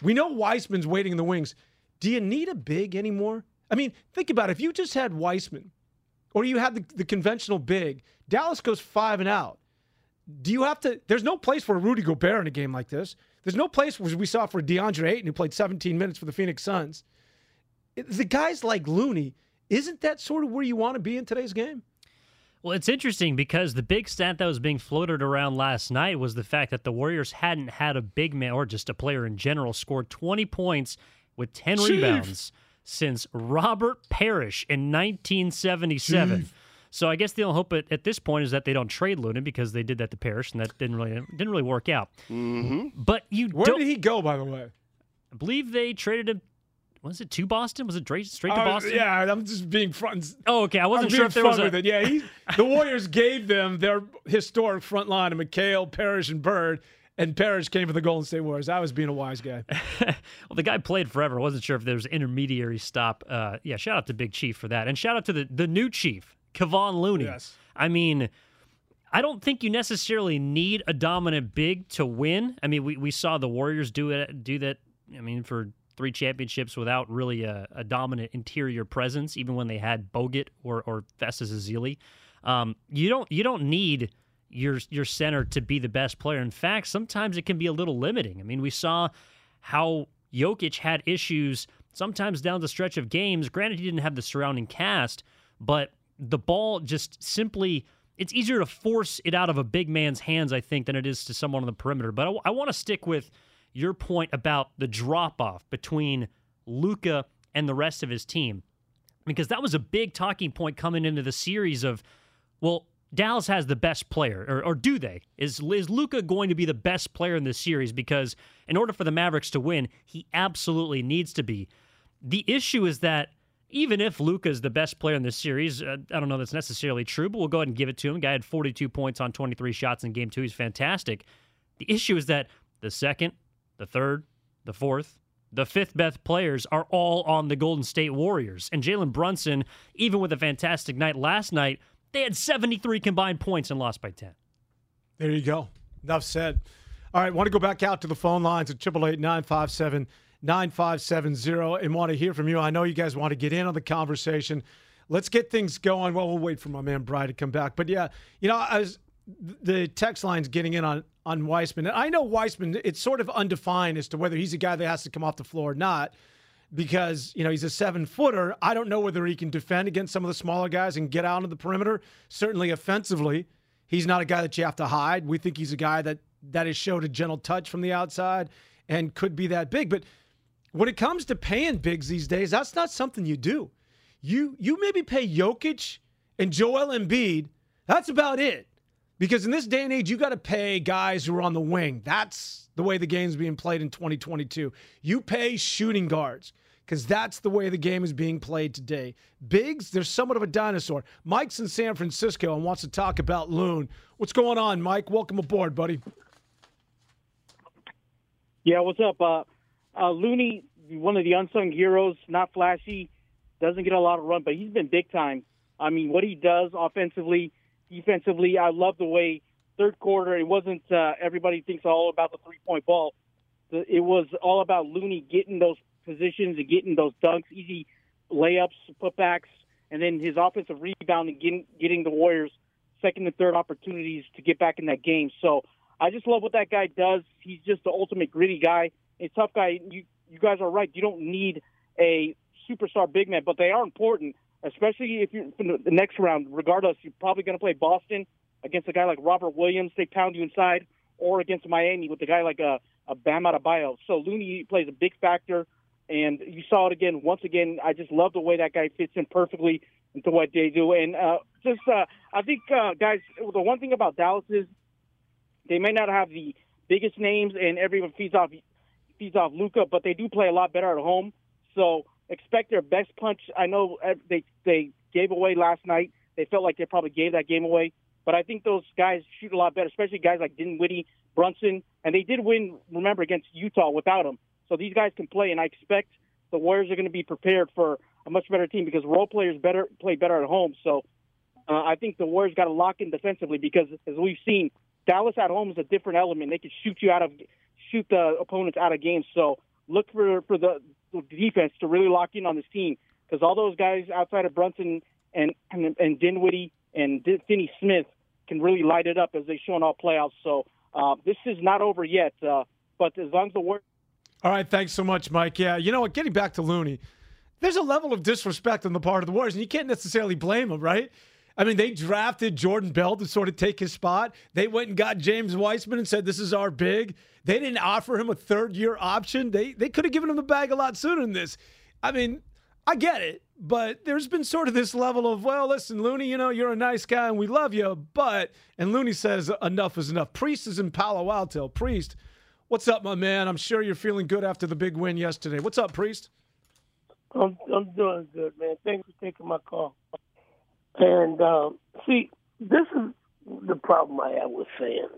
We know Wiseman's waiting in the wings. Do you need a big anymore? I mean, think about it. If you just had Wiseman, or you had the conventional big, Dallas goes five and out. Do you have to – there's no place for a Rudy Gobert in a game like this. There's no place, which we saw for DeAndre Ayton, who played 17 minutes for the Phoenix Suns. The guys like Looney, isn't that sort of where you want to be in today's game? Well, it's interesting because the big stat that was being floated around last night was the fact that the Warriors hadn't had a big man, or just a player in general, score 20 points with 10 rebounds since Robert Parish in 1977. So I guess the only hope at this point is that they don't trade Looney, because they did that to Parish, and that didn't really work out. Mm-hmm. But where did he go, by the way? I believe they traded him. Was it to Boston? Was it straight to Boston? Yeah, I'm just being front. Oh, okay. I wasn't sure if there was a... Yeah, the Warriors gave them their historic front line of McHale, Parrish, and Bird, and Parrish came from the Golden State Warriors. I was being a wise guy. Well, the guy played forever. I wasn't sure if there was an intermediary stop. Yeah, shout out to Big Chief for that. And shout out to the new chief, Kevon Looney. Yes. I mean, I don't think you necessarily need a dominant big to win. I mean, we saw the Warriors do that, I mean, for 3 championships without really a dominant interior presence, even when they had Bogut or Festus Ezeli. You don't need your center to be the best player. In fact, sometimes it can be a little limiting. I mean, we saw how Jokic had issues sometimes down the stretch of games. Granted, he didn't have the surrounding cast, but the ball just simply... It's easier to force it out of a big man's hands, I think, than it is to someone on the perimeter. But I want to stick with your point about the drop-off between Luka and the rest of his team, because that was a big talking point coming into the series of, well, Dallas has the best player, or do they? Is Luka going to be the best player in this series? Because in order for the Mavericks to win, he absolutely needs to be. The issue is that even if Luka is the best player in this series, I don't know that's necessarily true, but we'll go ahead and give it to him. The guy had 42 points on 23 shots in Game 2. He's fantastic. The issue is that the second, the third, the fourth, the fifth best players are all on the Golden State Warriors. And Jalen Brunson, even with a fantastic night last night, they had 73 combined points and lost by 10. There you go. Enough said. All right, want to go back out to the phone lines at 888-957-9570 and want to hear from you. I know you guys want to get in on the conversation. Let's get things going. Well, we'll wait for my man Bry to come back. But, yeah, you know, the text line's getting in on Wiseman. And I know Wiseman, it's sort of undefined as to whether he's a guy that has to come off the floor or not because, you know, he's a 7-footer. I don't know whether he can defend against some of the smaller guys and get out of the perimeter. Certainly offensively, he's not a guy that you have to hide. We think he's a guy that has showed a gentle touch from the outside and could be that big. But when it comes to paying bigs these days, that's not something you do. You maybe pay Jokic and Joel Embiid. That's about it. Because in this day and age, you got to pay guys who are on the wing. That's the way the game's being played in 2022. You pay shooting guards because that's the way the game is being played today. Bigs, they're somewhat of a dinosaur. Mike's in San Francisco and wants to talk about Loon. What's going on, Mike? Welcome aboard, buddy. Yeah, what's up? Looney, one of the unsung heroes, not flashy, doesn't get a lot of run, but he's been big time. I mean, what he does offensively, defensively, I love the way third quarter, it wasn't everybody thinks all about the three-point ball. It was all about Looney getting those positions and getting those dunks, easy layups, putbacks, and then his offensive rebound and getting the Warriors second and third opportunities to get back in that game. So I just love what that guy does. He's just the ultimate gritty guy. A tough guy. You guys are right. You don't need a superstar big man, but they are important, especially if you're in the next round. Regardless, you're probably going to play Boston against a guy like Robert Williams. They pound you inside, or against Miami with a guy like a Bam Adebayo. So Looney plays a big factor, and you saw it again. Once again, I just love the way that guy fits in perfectly into what they do. And I think, guys, the one thing about Dallas is they may not have the biggest names, and everyone feeds off Luka, but they do play a lot better at home. So expect their best punch. I know they gave away last night. They felt like they probably gave that game away. But I think those guys shoot a lot better, especially guys like Dinwiddie, Brunson. And they did win, remember, against Utah without them. So these guys can play, and I expect the Warriors are going to be prepared for a much better team because role players play better at home. So I think the Warriors got to lock in defensively because, as we've seen, Dallas at home is a different element. They can shoot the opponents out of games. So look for the defense to really lock in on this team because all those guys outside of Brunson and Dinwiddie and Finney Smith can really light it up as they show in all playoffs. So this is not over yet, but as long as the work. All right, thanks so much, Mike. Yeah, you know what, getting back to Looney, there's a level of disrespect on the part of the Warriors, and you can't necessarily blame them, right? I mean, they drafted Jordan Bell to sort of take his spot. They went and got James Wiseman and said, this is our big. They didn't offer him a third-year option. They could have given him the bag a lot sooner than this. I mean, I get it, but there's been sort of this level of, well, listen, Looney, you know, you're a nice guy and we love you, but, and Looney says enough is enough. Priest is in Palo Alto. Priest, what's up, my man? I'm sure you're feeling good after the big win yesterday. What's up, Priest? I'm doing good, man. Thanks for taking my call. And, see, this is the problem I have with fans.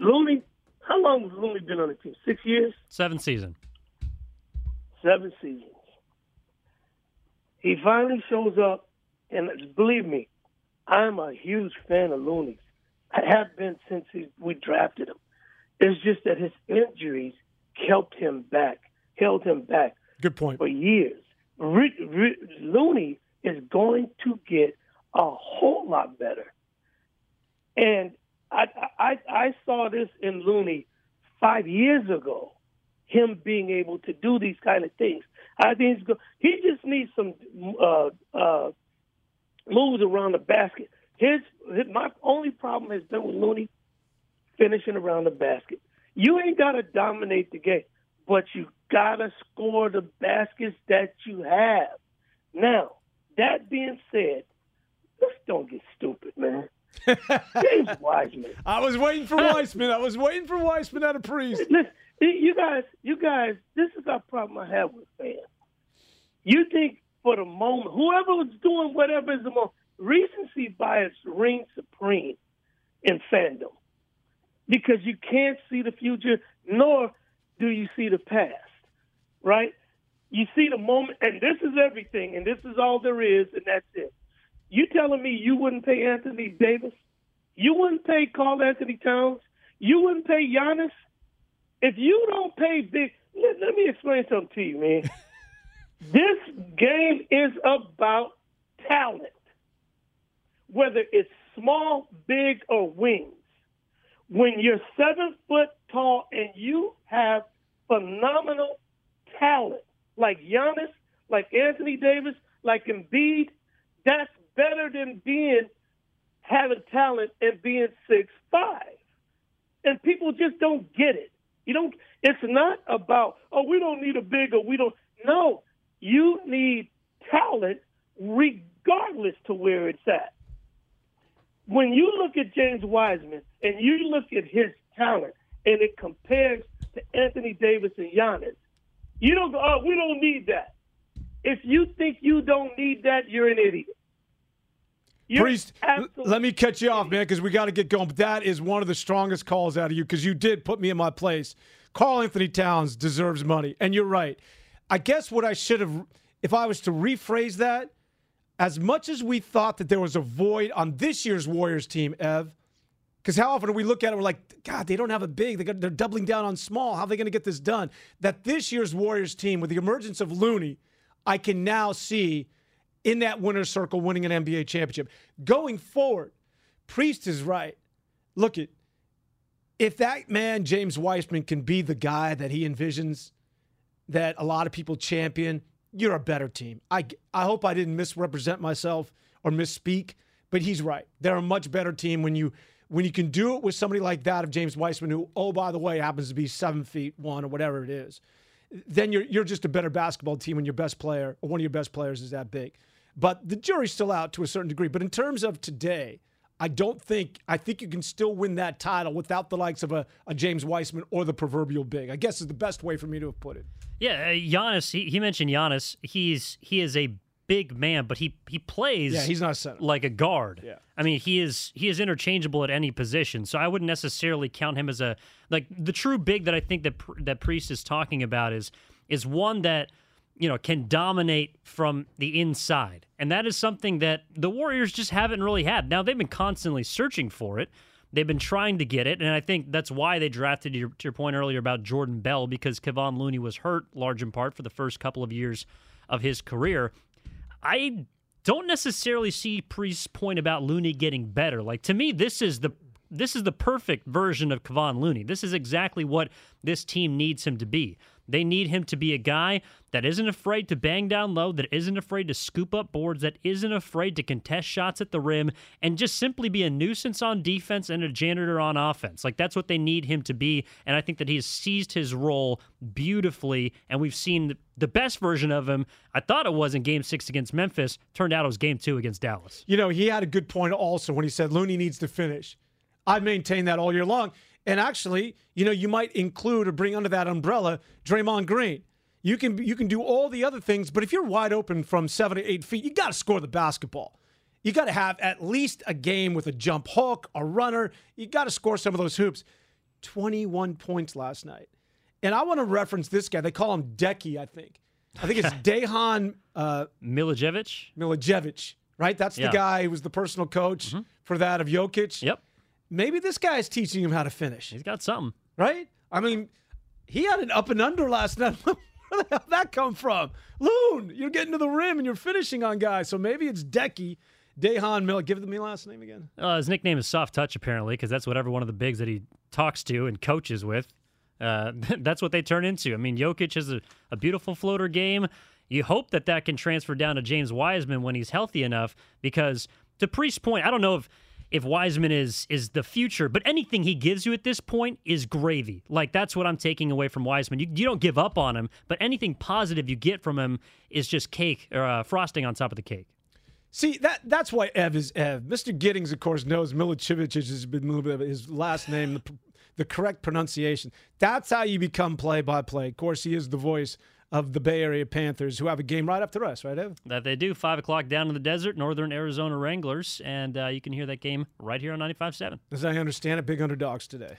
Looney, how long has Looney been on the team? 6 years? 7 seasons. 7 seasons. He finally shows up, and believe me, I'm a huge fan of Looney's. I have been since we drafted him. It's just that his injuries held him back. Good point. For years. Looney is going to get a whole lot better. And I saw this in Looney 5 years ago, him being able to do these kind of things. I think he just needs some moves around the basket. My only problem has been with Looney finishing around the basket. You ain't got to dominate the game, but you got to score the baskets that you have. Now, that being said, let's don't get stupid, man. James Wiseman. I was waiting for Wiseman out of Priest. Listen, you guys, this is our problem I have with fans. You think for the moment, whoever was doing whatever is the moment, recency bias reigns supreme in fandom because you can't see the future, nor do you see the past, right? You see the moment, and this is everything, and this is all there is, and that's it. You telling me you wouldn't pay Anthony Davis? You wouldn't pay Carl Anthony Towns? You wouldn't pay Giannis? If you don't pay big, let me explain something to you, man. This game is about talent, whether it's small, big, or wings. When you're 7 foot tall and you have phenomenal talent, like Giannis, like Anthony Davis, like Embiid, that's better than having talent and being 6'5". And people just don't get it. It's not about, oh, we don't need a big or we don't. No, you need talent regardless to where it's at. When you look at James Wiseman and you look at his talent and it compares to Anthony Davis and Giannis, you don't go, oh, we don't need that. If you think you don't need that, you're an idiot. Priest, let me cut you off, man, because we got to get going. But that is one of the strongest calls out of you because you did put me in my place. Carl Anthony Towns deserves money, and you're right. I guess what I should have, if I was to rephrase that, as much as we thought that there was a void on this year's Warriors team, Ev, because how often do we look at it, we're like, God, they don't have a big. They're doubling down on small. How are they going to get this done? That this year's Warriors team, with the emergence of Looney, I can now see in that winner's circle winning an NBA championship. Going forward, Priest is right. Look, if that man, James Wiseman, can be the guy that he envisions that a lot of people champion, you're a better team. I hope I didn't misrepresent myself or misspeak, but he's right. They're a much better team when you can do it with somebody like that of James Wiseman, who, oh, by the way, happens to be 7'1" or whatever it is. Then you're just a better basketball team when your best player or one of your best players is that big. But the jury's still out to a certain degree. But in terms of today, I think you can still win that title without the likes of a James Wiseman or the proverbial big, I guess is the best way for me to have put it. Yeah, Giannis, he mentioned Giannis. He is a big man, but he plays he's not center. Like a guard. Yeah. I mean, he is interchangeable at any position, so I wouldn't necessarily count him as the true big that I think that Priest is talking about is one that, you know, can dominate from the inside. And that is something that the Warriors just haven't really had. Now, they've been constantly searching for it. They've been trying to get it, and I think that's why they drafted, to your point earlier about Jordan Bell, because Kevon Looney was hurt, large in part, for the first couple of years of his career. I don't necessarily see Priest's point about Looney getting better. Like, to me, this is the perfect version of Kevon Looney. This is exactly what this team needs him to be. They need him to be a guy that isn't afraid to bang down low, that isn't afraid to scoop up boards, that isn't afraid to contest shots at the rim, and just simply be a nuisance on defense and a janitor on offense. Like, that's what they need him to be, and I think that he has seized his role beautifully, and we've seen the best version of him. I thought it was in Game 6 against Memphis. Turned out it was Game 2 against Dallas. You know, he had a good point also when he said Looney needs to finish. I've maintained that all year long. And actually, you know, you might include or bring under that umbrella Draymond Green. You can do all the other things, but if you're wide open from 7 to 8 feet, you got to score the basketball. You got to have at least a game with a jump hook, a runner. You got to score some of those hoops. 21 points last night. And I want to reference this guy. They call him Decky, I think. I think it's Dejan Milojevic. Milojevic, right? That's the guy who was the personal coach for that of Jokic. Yep. Maybe this guy's teaching him how to finish. He's got something. Right? I mean, he had an up and under last night. Where the hell did that come from? Loon, you're getting to the rim and you're finishing on guys. So maybe it's Decky, Dejan Mill. Give me last name again. His nickname is Soft Touch, apparently, because that's what every one of the bigs that he talks to and coaches with, that's what they turn into. I mean, Jokic has a beautiful floater game. You hope that that can transfer down to James Wiseman when he's healthy enough, because to Priest's point, I don't know if Wiseman is the future, but anything he gives you at this point is gravy. Like, that's what I'm taking away from Wiseman. You don't give up on him, but anything positive you get from him is just cake or frosting on top of the cake. See, that's why Ev is Ev. Mr. Giddings, of course, knows Milojevic has been a little bit of his last name, the correct pronunciation. That's how you become play-by-play. Of course, he is the voice of the Bay Area Panthers, who have a game right after us, right, Ev? That they do, 5 o'clock down in the desert, Northern Arizona Wranglers, and you can hear that game right here on 95.7. As I understand it, big underdogs today.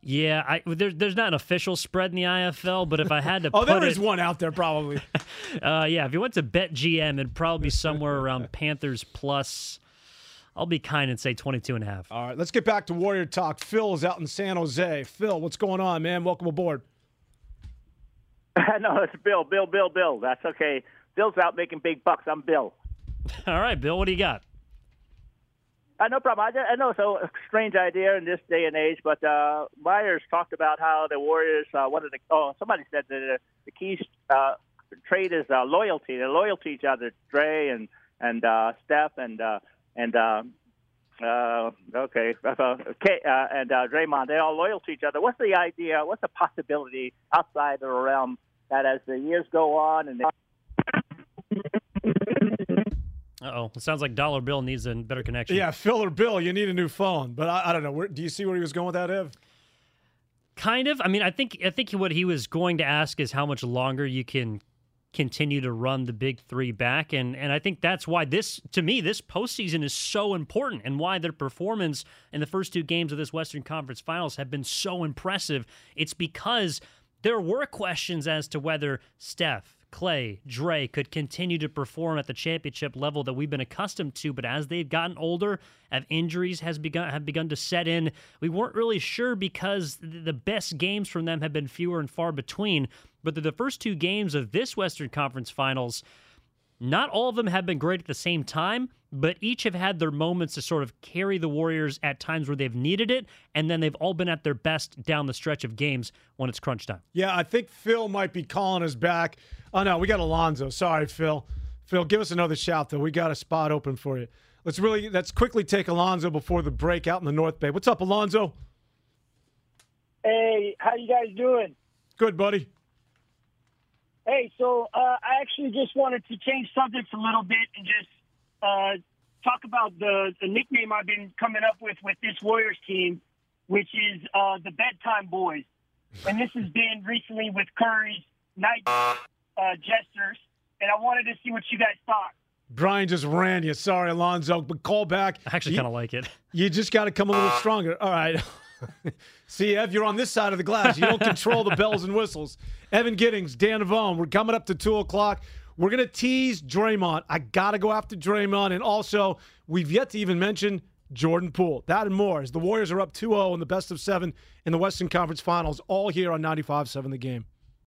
Yeah, there's not an official spread in the IFL, but if I had to put it... Oh, there is one out there, probably. Yeah, if you went to BetGM, it'd probably be somewhere around Panthers plus... I'll be kind and say 22.5. All right, let's get back to Warrior Talk. Phil's out in San Jose. Phil, what's going on, man? Welcome aboard. No, it's Bill. That's okay. Bill's out making big bucks. I'm Bill. All right, Bill, what do you got? No problem. I know it's a strange idea in this day and age, but Myers talked about how the Warriors, somebody said that the key trait is loyalty. They're loyal to each other, Dre and Steph and Draymond. They're all loyal to each other. What's the idea? What's the possibility outside the realm that as the years go on and Uh-oh. It sounds like Dollar Bill needs a better connection. Yeah, Phil or Bill, you need a new phone. But I don't know. Do you see where he was going with that, Ev? Kind of. I mean, I think what he was going to ask is how much longer you can continue to run the big three back. And I think that's why this postseason is so important and why their performance in the first two games of this Western Conference Finals have been so impressive. It's because there were questions as to whether Steph, Clay, Dre could continue to perform at the championship level that we've been accustomed to, but as they've gotten older, injuries have begun to set in. We weren't really sure because the best games from them have been fewer and far between, but the first two games of this Western Conference Finals, not all of them have been great at the same time, but each have had their moments to sort of carry the Warriors at times where they've needed it, and then they've all been at their best down the stretch of games when it's crunch time. Yeah, I think Phil might be calling us back. Oh, no, we got Alonzo. Sorry, Phil. Phil, give us another shout, though. We got a spot open for you. Let's quickly take Alonzo before the break out in the North Bay. What's up, Alonzo? Hey, how you guys doing? Good, buddy. Hey, so I actually just wanted to change subjects a little bit and just talk about the nickname I've been coming up with this Warriors team, which is the Bedtime Boys. And this has been recently with Curry's night gestures, and I wanted to see what you guys thought. Brian just ran you. Sorry, Alonzo, but call back. I actually kind of like it. You just got to come a little stronger. All right. See, Ev, you're on this side of the glass. You don't control the bells and whistles. Evan Giddings, Dan Devone, we're coming up to 2 o'clock. We're going to tease Draymond. I got to go after Draymond. And also, we've yet to even mention Jordan Poole. That and more as the Warriors are up 2-0 in the best of 7 in the Western Conference Finals, all here on 95.7 The Game.